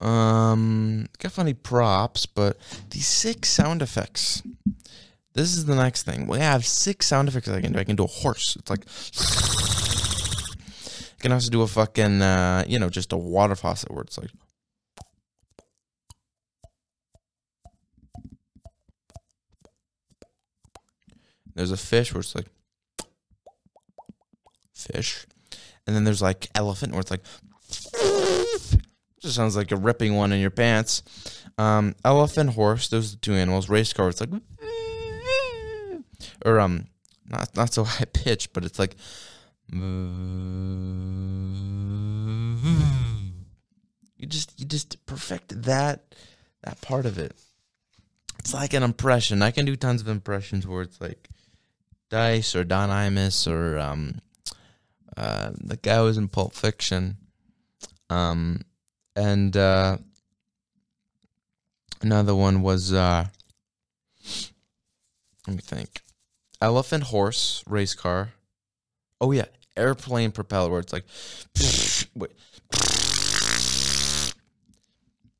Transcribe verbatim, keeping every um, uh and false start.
Um, got funny props, but the six sound effects. This is the next thing. We have six sound effects I can do. I can do a horse. It's like... I can also do a fucking, uh, you know, just a water faucet where it's like... There's a fish where it's like... Fish. And then there's like elephant where it's like... Just sounds like you're ripping one in your pants. Um, elephant, horse, those are the two animals. Race car, it's like... Or, um, not not so high pitched, but it's like... You just you just perfect that that part of it. It's like an impression. I can do tons of impressions where it's like Dice or Don Imus or um uh the guy who was in Pulp Fiction. Um and uh another one was uh let me think. Elephant, horse, race car. Oh yeah, airplane propeller where it's like, wait,